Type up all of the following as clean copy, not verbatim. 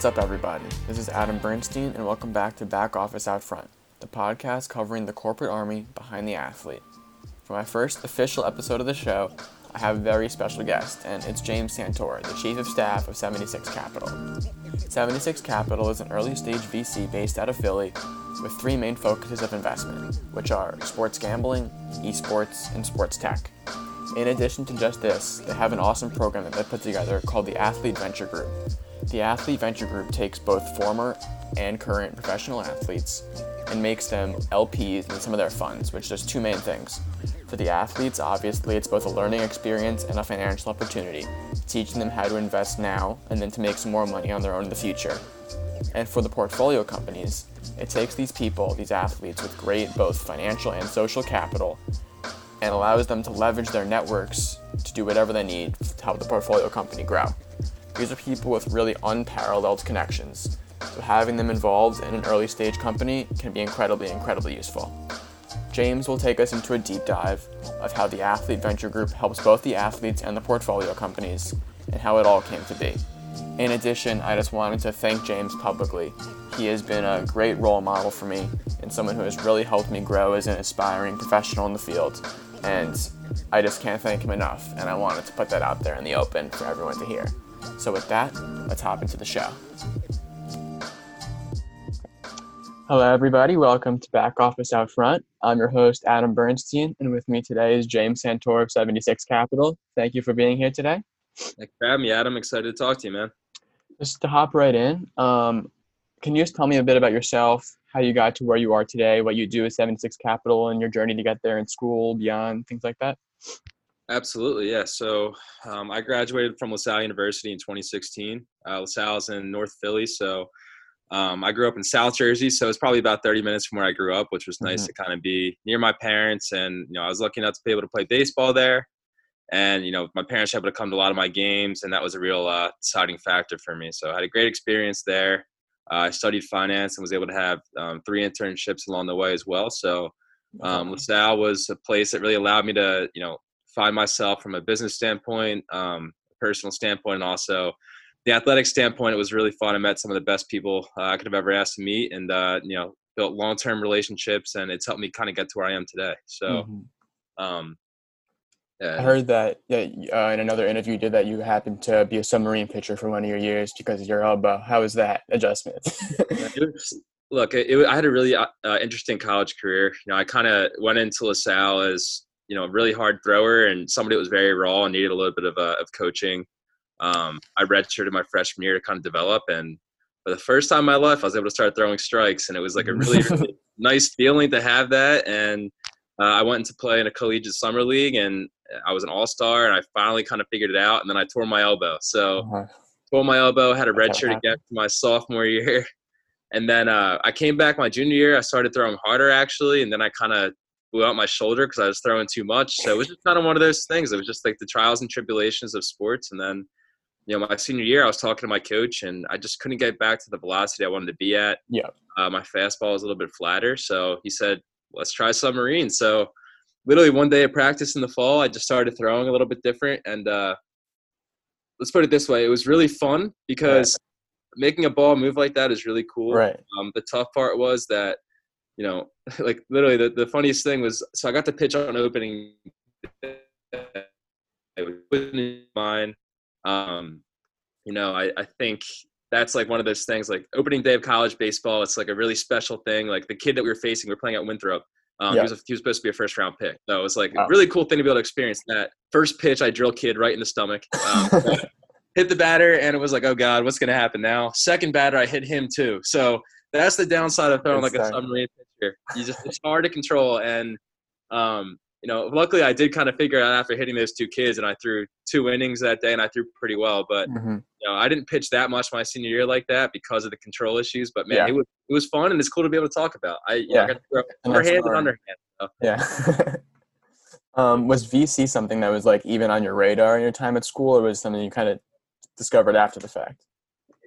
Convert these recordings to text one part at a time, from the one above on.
What's up, everybody? This is Adam Bernstein, and welcome back to Back Office Out Front, the podcast covering the corporate army behind the athlete. For my first official episode of the show, I have a very special guest, and it's James Santor, the Chief of Staff of 76 Capital. 76 Capital is an early-stage VC based out of Philly with three main focuses of investment, which are sports gambling, esports, and sports tech. In addition to just this, they have an awesome program that they put together called the Athlete Venture Group. The Athlete Venture Group takes both former and current professional athletes and makes them LPs in some of their funds, which does two main things. For the athletes, obviously, it's both a learning experience and a financial opportunity, teaching them how to invest now and then to make some more money on their own in the future. And for the portfolio companies, it takes these people, these athletes, with great both financial and social capital and allows them to leverage their networks to do whatever they need to help the portfolio company grow. These are people with really unparalleled connections, so having them involved in an early stage company can be incredibly useful. James will take us into a deep dive of how the Athlete Venture Group helps both the athletes and the portfolio companies, and how it all came to be. In addition, I just wanted to thank James publicly. He has been a great role model for me, and someone who has really helped me grow as an aspiring professional in the field, and I just can't thank him enough, and I wanted to put that out there in the open for everyone to hear. So with that, let's hop into the show. Hello, everybody. Welcome to Back Office Out Front. I'm your host, Adam Bernstein, and with me today is James Santor of 76 Capital. Thank you for being here today. Thanks for having me, Adam. Excited to talk to you, man. Just to hop right in, can you just tell me a bit about yourself, how you got to where you are today, what you do at 76 Capital, and your journey to get there in school, beyond, things like that? Absolutely, yeah. So I graduated from LaSalle University in 2016. LaSalle's in North Philly, so I grew up in South Jersey, so it's probably about 30 minutes from where I grew up, which was nice to kind of be near my parents. And, you know, I was lucky enough to be able to play baseball there. And, you know, my parents were able to come to a lot of my games, and that was a real deciding factor for me. So I had a great experience there. I studied finance and was able to have three internships along the way as well. So LaSalle was a place that really allowed me to, you know, find myself from a business standpoint, personal standpoint, and also the athletic standpoint. It was really fun. I met some of the best people I could have ever asked to meet, and you know, built long-term relationships, and it's helped me kind of get to where I am today. So, I heard that in another interview you did that you happened to be a submarine pitcher for one of your years because of your elbow. How was that adjustment? Look, I had a really interesting college career. You know, I kind of went into LaSalle as you know, a really hard thrower and somebody that was very raw and needed a little bit of coaching. I redshirted my freshman year to kind of develop. And for the first time in my life, I was able to start throwing strikes. And it was like a really, really nice feeling to have that. And I went to play in a collegiate summer league, and I was an all-star, and I finally kind of figured it out. And then I tore my elbow. So tore my elbow, had a redshirt again for my sophomore year. And then I came back my junior year. I started throwing harder, actually. And then I kind of blew out my shoulder because I was throwing too much. So it was just kind of one of those things. It was just like the trials and tribulations of sports. And then, you know, my senior year, I was talking to my coach, and I just couldn't get back to the velocity I wanted to be at. Yeah. My fastball was a little bit flatter. So he said, let's try submarine. So literally one day of practice in the fall, I just started throwing a little bit different. And let's put it this way. It was really fun because making a ball move like that is really cool. Right. The tough part was that, you know, like literally the funniest thing was, so I got to pitch on opening day. It wasn't mine. You know, I think that's like one of those things, like opening day of college baseball, it's like a really special thing. Like the kid that we were facing, we were playing at Winthrop. He was supposed to be a first round pick. So it was like a really cool thing to be able to experience that. First pitch, I drill kid right in the stomach. Hit the batter, and it was like, oh God, what's going to happen now? Second batter, I hit him too. So that's the downside of throwing a submarine pitcher. It's hard to control. And, you know, luckily I did kind of figure out after hitting those two kids, and I threw two innings that day, and I threw pretty well. But, you know, I didn't pitch that much my senior year like that because of the control issues. But, man, it was fun, and it's cool to be able to talk about. I got to throw overhand and underhand. So. Yeah. Was VC something that was, like, even on your radar in your time at school, or was it something you kind of discovered after the fact?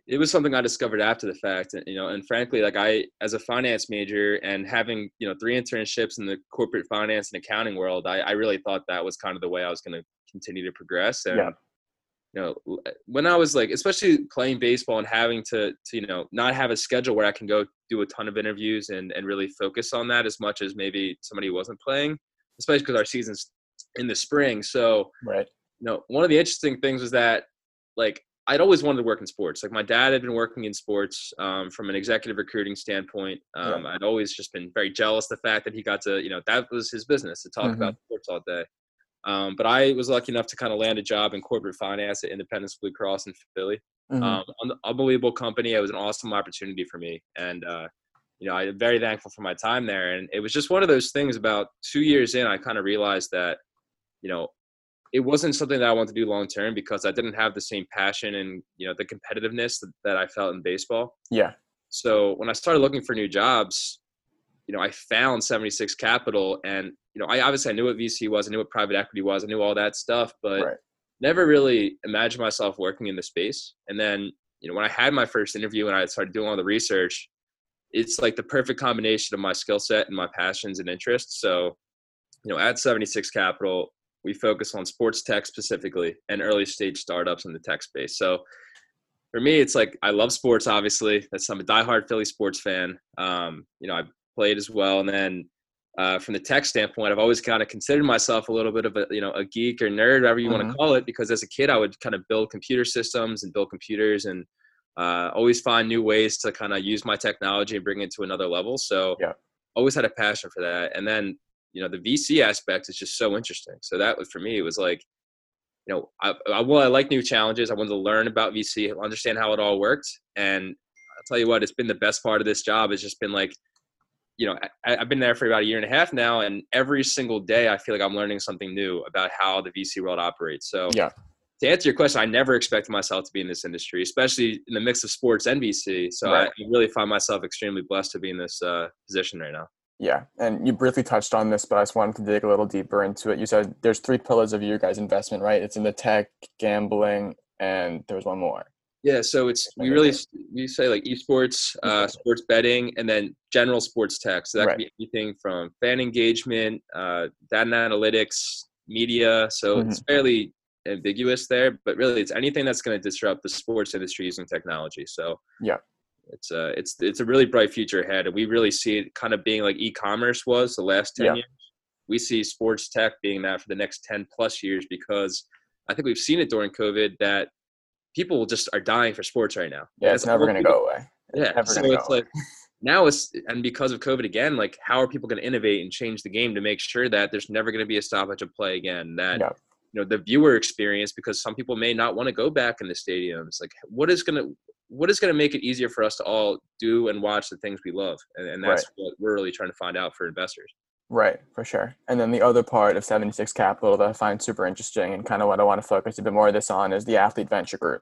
It was something I discovered after the fact, you know, and frankly, like I, as a finance major and having, you know, three internships in the corporate finance and accounting world, I really thought that was kind of the way I was going to continue to progress. And you know, when I was like, especially playing baseball and having to, you know, not have a schedule where I can go do a ton of interviews and really focus on that as much as maybe somebody who wasn't playing, especially because our season's in the spring. So, right. You know, one of the interesting things was that, like, I'd always wanted to work in sports. Like, my dad had been working in sports from an executive recruiting standpoint. Yeah. I'd always just been very jealous the fact that he got to, you know, that was his business, to talk mm-hmm. about sports all day. But I was lucky enough to kind of land a job in corporate finance at Independence Blue Cross in Philly. Mm-hmm. An unbelievable company. It was an awesome opportunity for me. And, you know, I'm very thankful for my time there. And it was just one of those things about 2 years in, I kind of realized that, you know, it wasn't something that I wanted to do long-term because I didn't have the same passion and, you know, the competitiveness that I felt in baseball. Yeah. So when I started looking for new jobs, you know, I found 76 Capital, and, you know, I obviously I knew what VC was, I knew what private equity was, I knew all that stuff, but right. never really imagined myself working in the space. And then, you know, when I had my first interview and I started doing all the research, it's like the perfect combination of my skill set and my passions and interests. So, you know, at 76 Capital, we focus on sports tech specifically and early stage startups in the tech space. So for me, it's like, I love sports, obviously. I'm a diehard Philly sports fan. You know, I played as well. And then from the tech standpoint, I've always kind of considered myself a little bit of a, you know, a geek or nerd, whatever you mm-hmm. want to call it, because as a kid, I would kind of build computer systems and build computers and always find new ways to kind of use my technology and bring it to another level. So yeah. always had a passion for that. And then, you know, the VC aspect is just so interesting. So that was, for me, it was like, you know, I like new challenges. I wanted to learn about VC, understand how it all worked. And I'll tell you what, it's been the best part of this job. It's just been like, you know, I've been there for about 1.5 years now, and every single day I feel like I'm learning something new about how the VC world operates. So yeah. to answer your question, I never expected myself to be in this industry, especially in the mix of sports and VC. So right. I really find myself extremely blessed to be in this position right now. Yeah. And you briefly touched on this, but I just wanted to dig a little deeper into it. You said there's 3 pillars of your guys' investment, right? It's in the tech, gambling, and there was one more. Yeah. So we say like esports, sports betting, and then general sports tech. So that right. could be anything from fan engagement, data analytics, media. So mm-hmm. it's fairly ambiguous there, but really it's anything that's going to disrupt the sports industry using technology. So yeah. It's a really bright future ahead, and we really see it kind of being like e-commerce was the last 10 yeah. years. We see sports tech being that for the next 10 plus years, because I think we've seen it during COVID that people just are dying for sports right now. Yeah, it's never going to go away. Yeah, so it's like now and because of COVID again, like how are people going to innovate and change the game to make sure that there's never going to be a stoppage of play again? That yeah. you know, the viewer experience, because some people may not want to go back in the stadiums. Like what is going to make it easier for us to all do and watch the things we love? And that's right. what we're really trying to find out for investors. Right, for sure. And then the other part of 76 Capital that I find super interesting and kind of what I want to focus a bit more of this on is the Athlete Venture Group.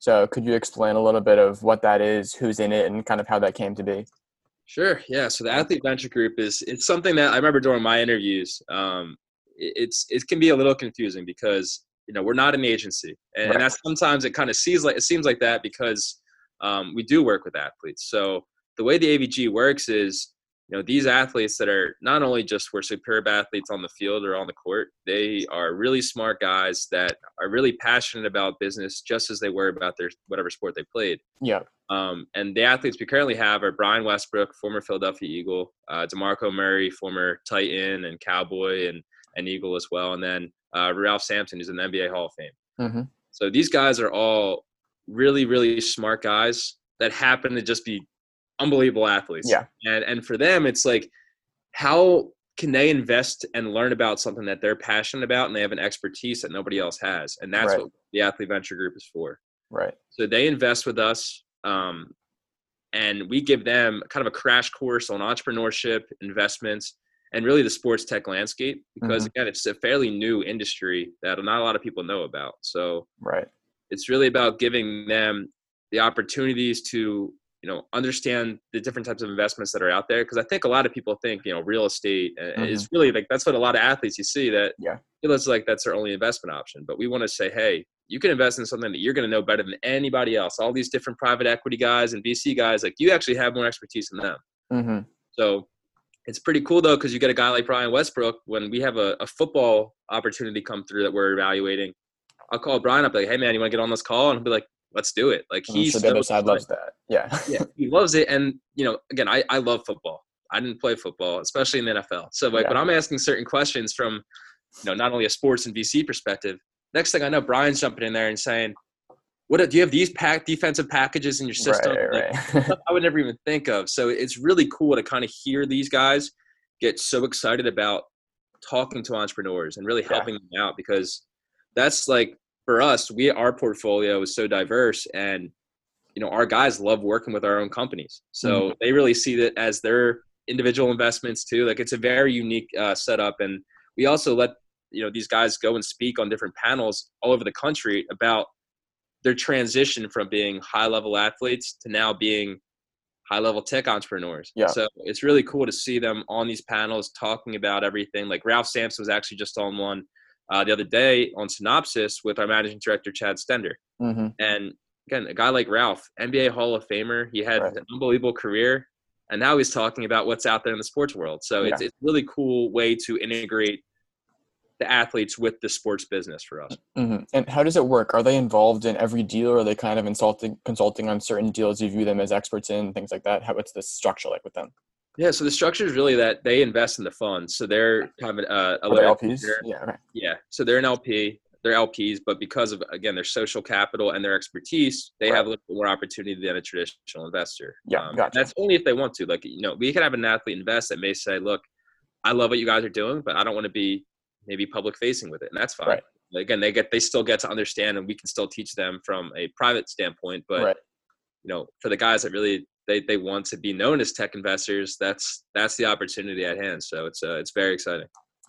So could you explain a little bit of what that is, who's in it, and kind of how that came to be? Sure, yeah. So the Athlete Venture Group it's something that I remember during my interviews, it can be a little confusing because, you know, we're not an agency. And, right. and that's sometimes it kind of seems like that because we do work with athletes. So the way the AVG works is, you know, these athletes that are not only just were superb athletes on the field or on the court, they are really smart guys that are really passionate about business just as they were about their whatever sport they played. Yeah. And the athletes we currently have are Brian Westbrook, former Philadelphia Eagle, DeMarco Murray, former Titan and Cowboy and Eagle as well. And then Ralph Sampson, who's in the NBA Hall of Fame. Mm-hmm. So these guys are all really, really smart guys that happen to just be unbelievable athletes. Yeah. And for them, it's like, how can they invest and learn about something that they're passionate about and they have an expertise that nobody else has? And that's right. what the Athlete Venture Group is for. Right. So they invest with us and we give them kind of a crash course on entrepreneurship, investments, and really the sports tech landscape, because mm-hmm. again, it's a fairly new industry that not a lot of people know about. So right. it's really about giving them the opportunities to, you know, understand the different types of investments that are out there. Because I think a lot of people think, you know, real estate mm-hmm. is really like, that's what a lot of athletes you see that yeah. it looks like that's their only investment option. But we want to say, hey, you can invest in something that you're going to know better than anybody else. All these different private equity guys and VC guys, like you actually have more expertise than them. Mm-hmm. So it's pretty cool though, because you get a guy like Brian Westbrook. When we have a football opportunity come through that we're evaluating, I'll call Brian up like, hey man, you want to get on this call? And he'll be like, let's do it. Like he's the other side loves that. Yeah. Yeah. He loves it. And you know, again, I love football. I didn't play football, especially in the NFL. So like when I'm asking certain questions from, you know, not only a sports and VC perspective, next thing I know, Brian's jumping in there and saying, do you have these defensive packages in your system? Right, like, I would never even think of. So it's really cool to kind of hear these guys get so excited about talking to entrepreneurs and really helping them out, because that's like, for us, our portfolio is so diverse, and you know, our guys love working with our own companies. So they really see that as their individual investments too. Like it's a very unique setup. And we also let, you know, these guys go and speak on different panels all over the country about their transition from being high level athletes to now being high level tech entrepreneurs. Yeah. So it's really cool to see them on these panels talking about everything. Like Ralph Sampson was actually just on one the other day on Synopsis with our managing director, Chad Stender. And again, a guy like Ralph, NBA Hall of Famer, he had an unbelievable career, and now he's talking about what's out there in the sports world. So it's a really cool way to integrate the athletes with the sports business for us. And how does it work? Are they involved in every deal, or are they kind of consulting on certain deals you view them as experts in, things like that? What's the structure like with them? Yeah, so the structure is really that they invest in the fund. So they're kind of a LPs. So they're an LP. They're LPs, but because of, again, their social capital and their expertise, they have a little bit more opportunity than a traditional investor. That's only if they want to. Like, you know, we can have an athlete invest that may say, look, I love what you guys are doing, but I don't want to be maybe public facing with it. And that's fine. Again, they still get to understand, and we can still teach them from a private standpoint. But you know, for the guys that really they want to be known as tech investors, that's the opportunity at hand. So it's very exciting.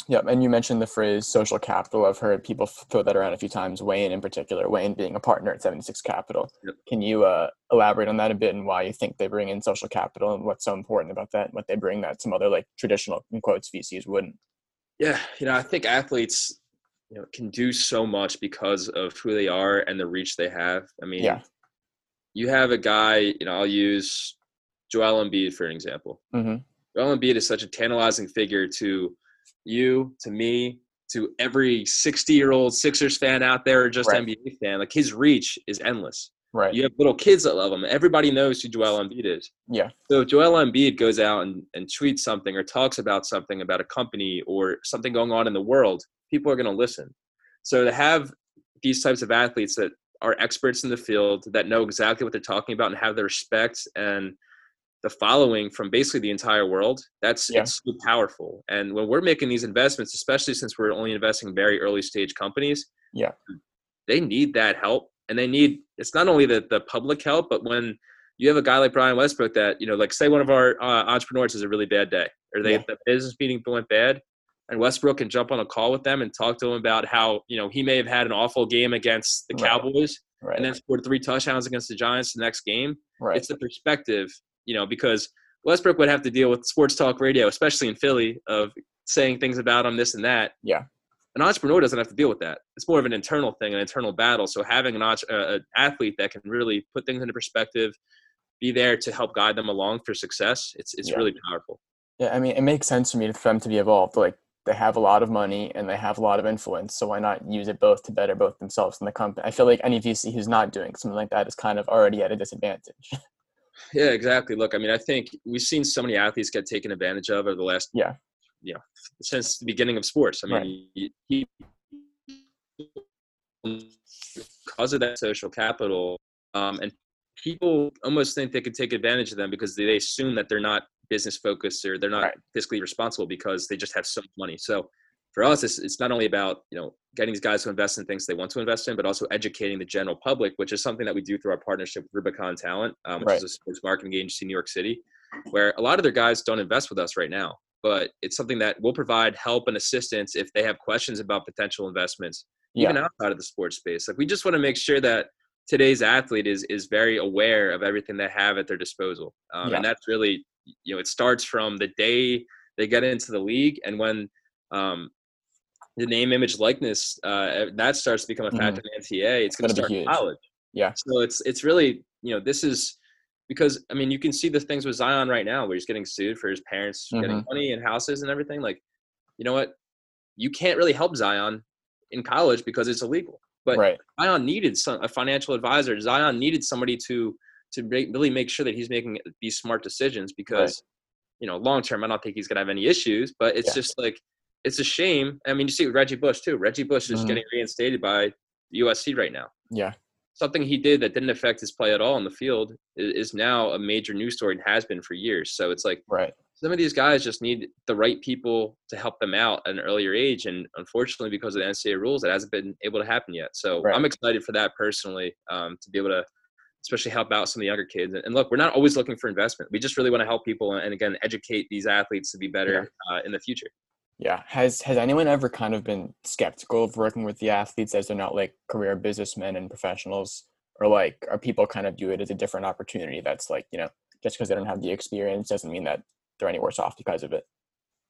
Yeah. And you mentioned the phrase social capital. I've heard people throw that around a few times, Wayne in particular, Wayne being a partner at 76 Capital. Can you elaborate on that a bit, and why you think they bring in social capital, and what's so important about that, and what they bring that some other like traditional, in quotes, VCs wouldn't? Yeah. You know, I think athletes, you know, can do so much because of who they are and the reach they have. I mean, you have a guy, you know, I'll use Joel Embiid for an example. Joel Embiid is such a tantalizing figure to you, to me, to every 60-year-old Sixers fan out there, or just NBA fan. Like his reach is endless. You have little kids that love him. Everybody knows who Joel Embiid is. So if Joel Embiid goes out and tweets something or talks about something about a company or something going on in the world, people are going to listen. So to have these types of athletes that are experts in the field, that know exactly what they're talking about and have the respect and the following from basically the entire world, it's so powerful. And when we're making these investments, especially since we're only investing in very early stage companies, they need that help. And they need, it's not only the public help, but when you have a guy like Brian Westbrook that, you know, like say one of our entrepreneurs has a really bad day, or the business meeting went bad, and Westbrook can jump on a call with them and talk to them about how, you know, he may have had an awful game against the Cowboys and then scored 3 touchdowns against the Giants the next game. It's the perspective, you know, because Westbrook would have to deal with sports talk radio, especially in Philly, of saying things about him, this and that. An entrepreneur doesn't have to deal with that. It's more of an internal thing, an internal battle. So having an athlete that can really put things into perspective, be there to help guide them along for success, it's really powerful. Yeah, I mean, it makes sense for me for them to be involved. Like, they have a lot of money and they have a lot of influence, so why not use it both to better both themselves and the company? I feel like any VC who's not doing something like that is kind of already at a disadvantage. Yeah, exactly. Look, I mean, I think we've seen so many athletes get taken advantage of over the last, you know, since the beginning of sports. I mean, because of that social capital, and people almost think they can take advantage of them because they assume that they're not business focused, or they're not fiscally responsible because they just have so much money. So for us, it's not only about, you know, getting these guys to invest in things they want to invest in, but also educating the general public, which is something that we do through our partnership with Rubicon Talent, which is a sports marketing agency in New York City, where a lot of their guys don't invest with us right now, but it's something that will provide help and assistance if they have questions about potential investments, even outside of the sports space. Like, we just want to make sure that today's athlete is very aware of everything they have at their disposal. And that's really, you know, it starts from the day they get into the league, and when the name, image, likeness, that starts to become a factor in NTA, it's going to start in college. So it's really, you know, this is because, I mean, you can see the things with Zion right now, where he's getting sued for his parents getting money and houses and everything. Like, you know what? You can't really help Zion in college because it's illegal. But right. Zion needed a financial advisor. Zion needed somebody to really make sure that he's making these smart decisions because, right. you know, long term, I don't think he's going to have any issues. But it's just like, it's a shame. I mean, you see with Reggie Bush too. Reggie Bush is getting reinstated by USC right now. Yeah. Something he did that didn't affect his play at all in the field is now a major news story and has been for years. So it's like right. some of these guys just need the right people to help them out at an earlier age. And unfortunately, because of the NCAA rules, that hasn't been able to happen yet. So right. I'm excited for that personally, to be able to especially help out some of the younger kids. And look, we're not always looking for investment. We just really want to help people and, again, educate these athletes to be better in the future. Yeah. Has anyone ever kind of been skeptical of working with the athletes as they're not like career businessmen and professionals, or like, are people kind of view it as a different opportunity? That's like, you know, just because they don't have the experience doesn't mean that they're any worse off because of it.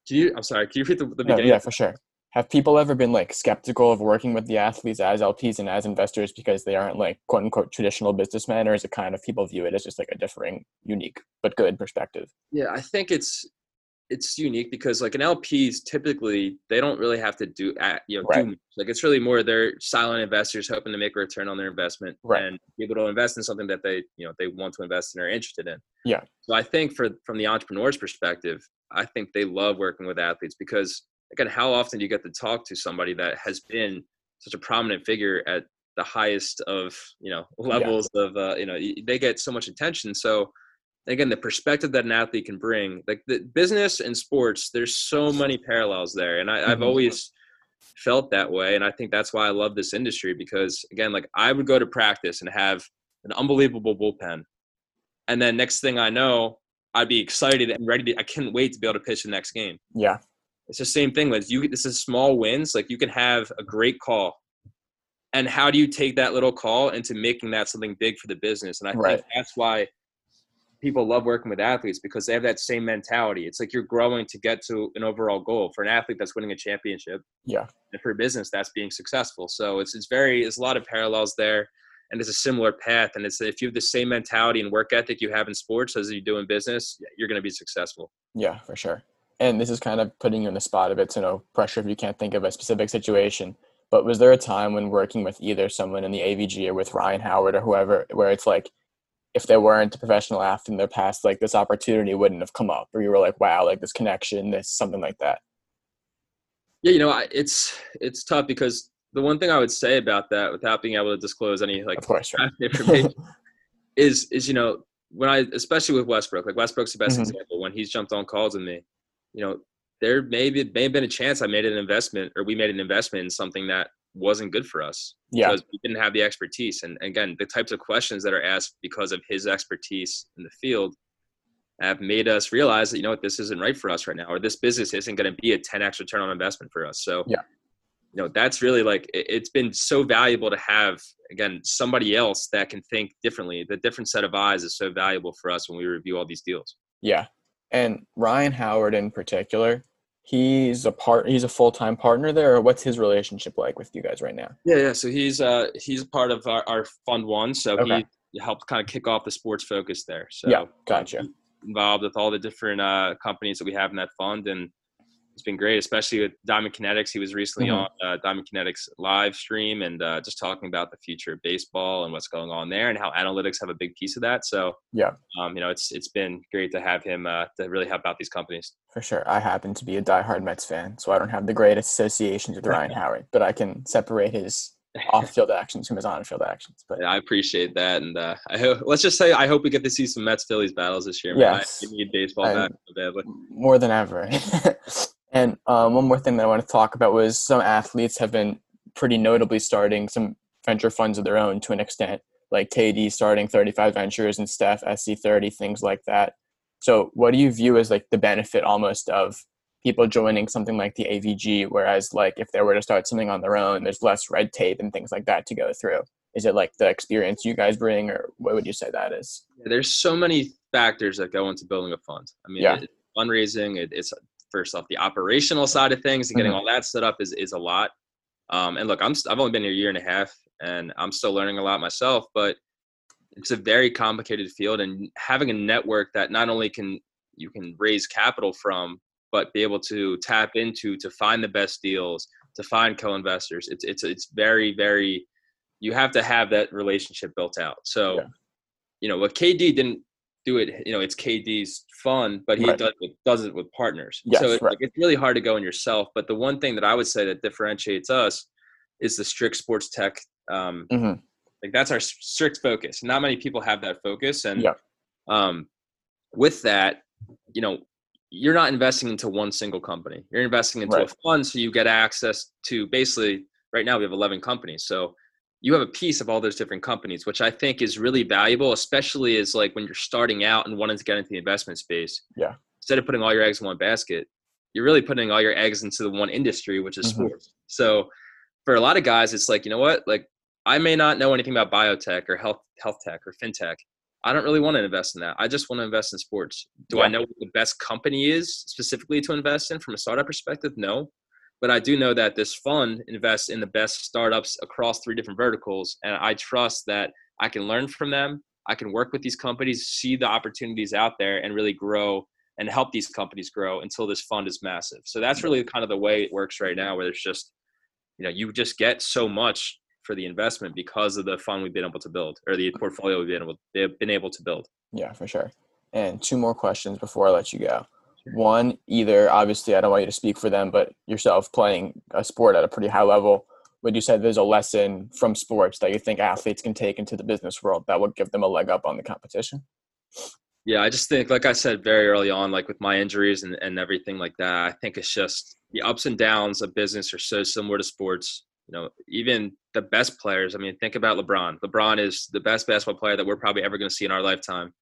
Can you repeat the beginning? Yeah, for sure. Have people ever been like skeptical of working with the athletes as LPs and as investors because they aren't like quote unquote traditional businessmen, or is it kind of people view it as just like a differing, unique, but good perspective? Yeah, I think it's unique because like an LPs typically they don't really have to do much. Like it's really more they're silent investors hoping to make a return on their investment right. and be able to invest in something that they want to invest in or are interested in. Yeah. So I think from the entrepreneur's perspective, I think they love working with athletes because again, how often do you get to talk to somebody that has been such a prominent figure at the highest of, levels of, they get so much attention. So again, the perspective that an athlete can bring, like the business and sports, there's so many parallels there. And I've always felt that way. And I think that's why I love this industry because, again, like I would go to practice and have an unbelievable bullpen. And then next thing I know, I'd be excited and ready. I couldn't wait to be able to pitch the next game. Yeah. It's the same thing with you. This is small wins. Like you can have a great call. And how do you take that little call into making that something big for the business? And I right. think that's why people love working with athletes because they have that same mentality. It's like you're growing to get to an overall goal. For an athlete, that's winning a championship. Yeah. And for a business, that's being successful. So there's a lot of parallels there, and it's a similar path. And it's if you have the same mentality and work ethic you have in sports as you do in business, you're going to be successful. Yeah, for sure. And this is kind of putting you in the spot of it's no pressure if you can't think of a specific situation. But was there a time when working with either someone in the AVG or with Ryan Howard or whoever, where it's like, if they weren't a professional athlete in their past, like this opportunity wouldn't have come up, or you were like, wow, like this connection, this something like that? Yeah. It's tough because the one thing I would say about that without being able to disclose any like information is, when especially with Westbrook, like Westbrook's the best example when he's jumped on calls with me, there may have been a chance I made an investment or we made an investment in something that wasn't good for us because we didn't have the expertise. And again, the types of questions that are asked because of his expertise in the field have made us realize that, this isn't right for us right now, or this business isn't going to be a 10x return on investment for us. So, that's really like, it's been so valuable to have, again, somebody else that can think differently. The different set of eyes is so valuable for us when we review all these deals. Yeah. And Ryan Howard in particular, he's a full-time partner there, or what's his relationship like with you guys right now? Yeah. So he's part of our fund one. So he helped kind of kick off the sports focus there. So yeah, gotcha. Involved with all the different companies that we have in that fund. And it's been great, especially with Diamond Kinetics. He was recently on Diamond Kinetics live stream and just talking about the future of baseball and what's going on there and how analytics have a big piece of that. So, it's been great to have him to really help out these companies. For sure. I happen to be a diehard Mets fan, so I don't have the greatest associations with Ryan Howard, but I can separate his off-field actions from his on-field actions. But I appreciate that. And I hope we get to see some Mets-Phillies battles this year. Yes. I need baseball back so badly. More than ever. And one more thing that I want to talk about was some athletes have been pretty notably starting some venture funds of their own to an extent, like KD starting 35 Ventures and Steph, SC30, things like that. So what do you view as like the benefit almost of people joining something like the AVG, whereas like if they were to start something on their own, there's less red tape and things like that to go through? Is it like the experience you guys bring, or what would you say that is? Yeah, there's so many factors that go into building a fund. I mean, it's fundraising, it's first off, the operational side of things and getting all that set up is a lot. And look, I've only been here a year and a half, and I'm still learning a lot myself, but it's a very complicated field, and having a network that not only you can raise capital from, but be able to tap into, to find the best deals, to find co-investors. It's very, very you have to have that relationship built out. So, you know, what KD didn't do it, you know, it's KD's fund, but he does it with partners. Yes, so it's, like, it's really hard to go in yourself. But the one thing that I would say that differentiates us is the strict sports tech. Like that's our strict focus. Not many people have that focus. And with that, you know, you're not investing into one single company. You're investing into a fund. So you get access to basically right now we have 11 companies. So you have a piece of all those different companies, which I think is really valuable, especially as like when you're starting out and wanting to get into the investment space. Yeah. Instead of putting all your eggs in one basket, you're really putting all your eggs into the one industry, which is sports. So for a lot of guys, it's like, you know what, like I may not know anything about biotech or health tech or fintech. I don't really want to invest in that. I just want to invest in sports. Do I know what the best company is specifically to invest in from a startup perspective? No. But I do know that this fund invests in the best startups across three different verticals. And I trust that I can learn from them. I can work with these companies, see the opportunities out there and really grow and help these companies grow until this fund is massive. So that's really kind of the way it works right now, where there's just, you know, you just get so much for the investment because of the fund we've been able to build, or the portfolio they've been able to build. Yeah, for sure. And two more questions before I let you go. Sure. One, either obviously I don't want you to speak for them, but yourself playing a sport at a pretty high level, would you say there's a lesson from sports that you think athletes can take into the business world that would give them a leg up on the competition? Yeah, I just think, like I said very early on, like with my injuries and everything like that, I think it's just the ups and downs of business are so similar to sports. You know, even the best players, I mean, think about LeBron. LeBron is the best basketball player that we're probably ever going to see in our lifetime.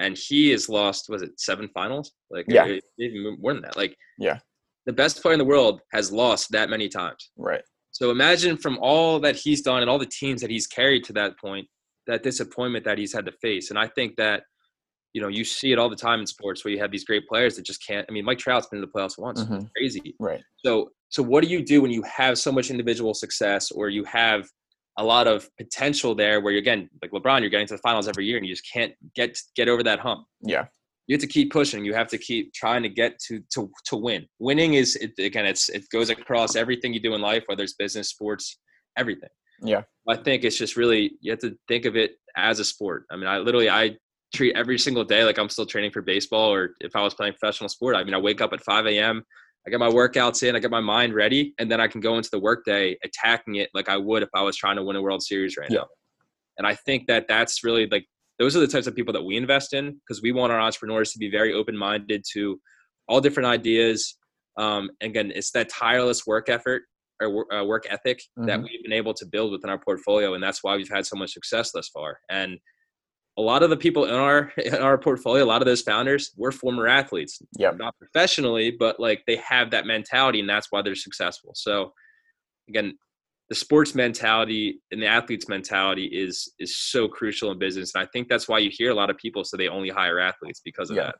And he has lost, was it 7 finals? Like, even more than that. Like, the best player in the world has lost that many times. Right. So imagine from all that he's done and all the teams that he's carried to that point, that disappointment that he's had to face. And I think that, you know, you see it all the time in sports where you have these great players that just can't. I mean, Mike Trout's been to the playoffs once. It's crazy. Right. So what do you do when you have so much individual success, or you have a lot of potential there where, again, like LeBron, you're getting to the finals every year and you just can't get over that hump. Yeah. You have to keep pushing. You have to keep trying to get to win. Winning is, it goes across everything you do in life, whether it's business, sports, everything. Yeah. I think it's just really, you have to think of it as a sport. I mean, I treat every single day like I'm still training for baseball, or if I was playing professional sport. I mean, I wake up at 5 a.m., I get my workouts in, I get my mind ready, and then I can go into the workday attacking it like I would if I was trying to win a World Series right now. And I think that that's really, like, those are the types of people that we invest in, because we want our entrepreneurs to be very open-minded to all different ideas. And again, it's that tireless work effort or work ethic that we've been able to build within our portfolio. And that's why we've had so much success thus far. And a lot of the people in our portfolio, a lot of those founders were former athletes, not professionally, but like they have that mentality, and that's why they're successful. So again, the sports mentality and the athlete's mentality is so crucial in business. And I think that's why you hear a lot of people say they only hire athletes because of that.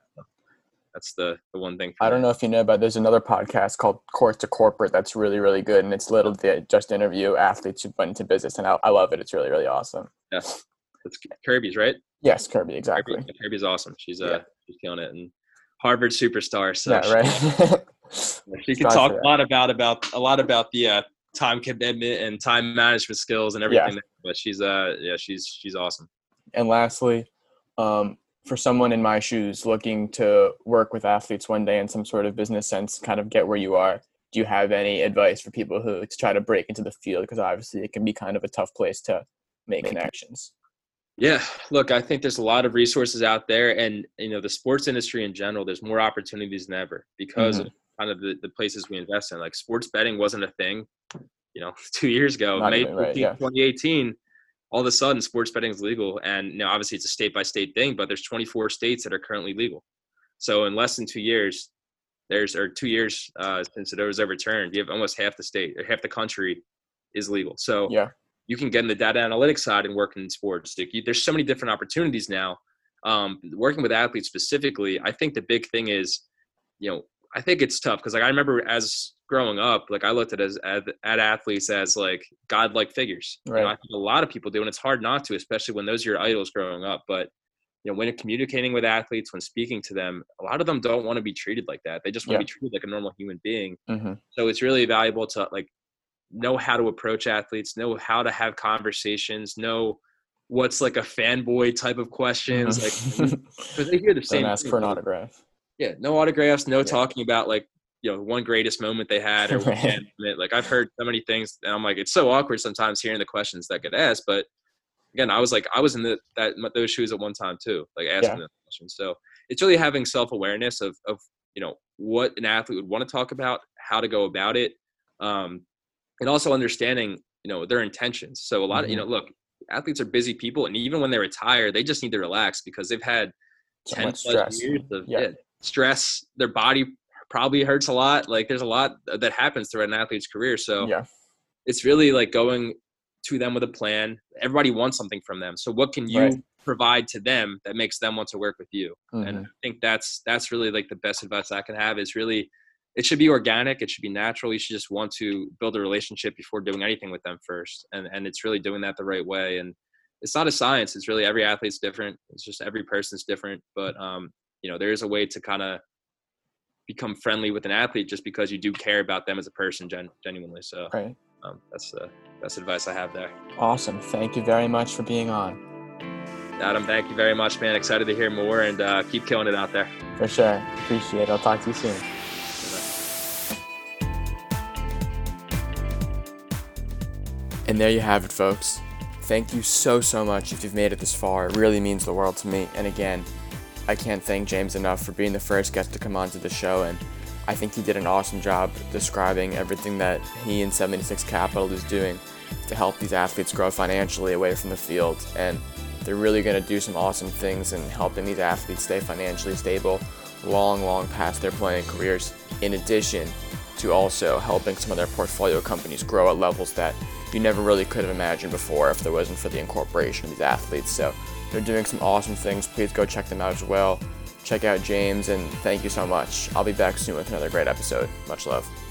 That's the one thing. I don't know if you know, but there's another podcast called Course to Corporate that's really, really good. And it's little, they just interview athletes who went into business, and I love it. It's really, really awesome. Yes. It's Kirby's, right? Yes, Kirby, exactly. Kirby's awesome. She's killing it, and Harvard superstar. So she can talk a lot about the time commitment and time management skills and everything. Yeah. But she's awesome. And lastly, for someone in my shoes looking to work with athletes one day in some sort of business sense, kind of get where you are, do you have any advice for people who to try to break into the field? Because obviously it can be kind of a tough place to make connections. Yeah, look, I think there's a lot of resources out there, and, you know, the sports industry in general, there's more opportunities than ever because of kind of the places we invest in. Like, sports betting wasn't a thing, you know, 2 years ago. May 15, 2018, all of a sudden sports betting is legal. And, you know, obviously it's a state by state thing, but there's 24 states that are currently legal. So in less than 2 years, since it was overturned, you have almost half the state or half the country is legal. So you can get in the data analytics side and work in sports. There's so many different opportunities now. Working with athletes specifically, I think the big thing is, you know, I think it's tough because, like, I remember as growing up, like, I looked at athletes as like godlike figures. Right. You know, I think a lot of people do, and it's hard not to, especially when those are your idols growing up. But, you know, when communicating with athletes, when speaking to them, a lot of them don't want to be treated like that. They just want to be treated like a normal human being. So it's really valuable to, like, know how to approach athletes, know how to have conversations, know what's like a fanboy type of questions. Like, because they hear the same. Don't ask for an autograph. Yeah, no autographs, no talking about like, you know, one greatest moment they had or right. Like I've heard so many things, and I'm like, it's so awkward sometimes hearing the questions that get asked. But again, I was like, I was in those shoes at one time too, like asking them questions. So it's really having self-awareness of, you know, what an athlete would want to talk about, how to go about it. And also understanding, you know, their intentions. So a lot of, you know, look, athletes are busy people. And even when they retire, they just need to relax because they've had so 10 plus stress. Years of stress. Their body probably hurts a lot. Like there's a lot that happens throughout an athlete's career. So it's really like going to them with a plan. Everybody wants something from them. So what can you provide to them that makes them want to work with you? And I think that's really like the best advice I can have is really, it should be organic. It should be natural. You should just want to build a relationship before doing anything with them first. And it's really doing that the right way. And it's not a science. It's really every athlete's different. It's just every person's different. But, you know, there is a way to kind of become friendly with an athlete just because you do care about them as a person genuinely. So that's the best advice I have there. Awesome. Thank you very much for being on. Adam, thank you very much, man. Excited to hear more and keep killing it out there. For sure. Appreciate it. I'll talk to you soon. And there you have it, folks. Thank you so much if you've made it this far. It really means the world to me. And again, I can't thank James enough for being the first guest to come onto the show. And I think he did an awesome job describing everything that he and 76 Capital is doing to help these athletes grow financially away from the field. And they're really going to do some awesome things in helping these athletes stay financially stable long past their playing careers, in addition to also helping some of their portfolio companies grow at levels that you never really could have imagined before if there wasn't for the incorporation of these athletes. So they're doing some awesome things. Please go check them out as well. Check out James, and thank you so much. I'll be back soon with another great episode. Much love.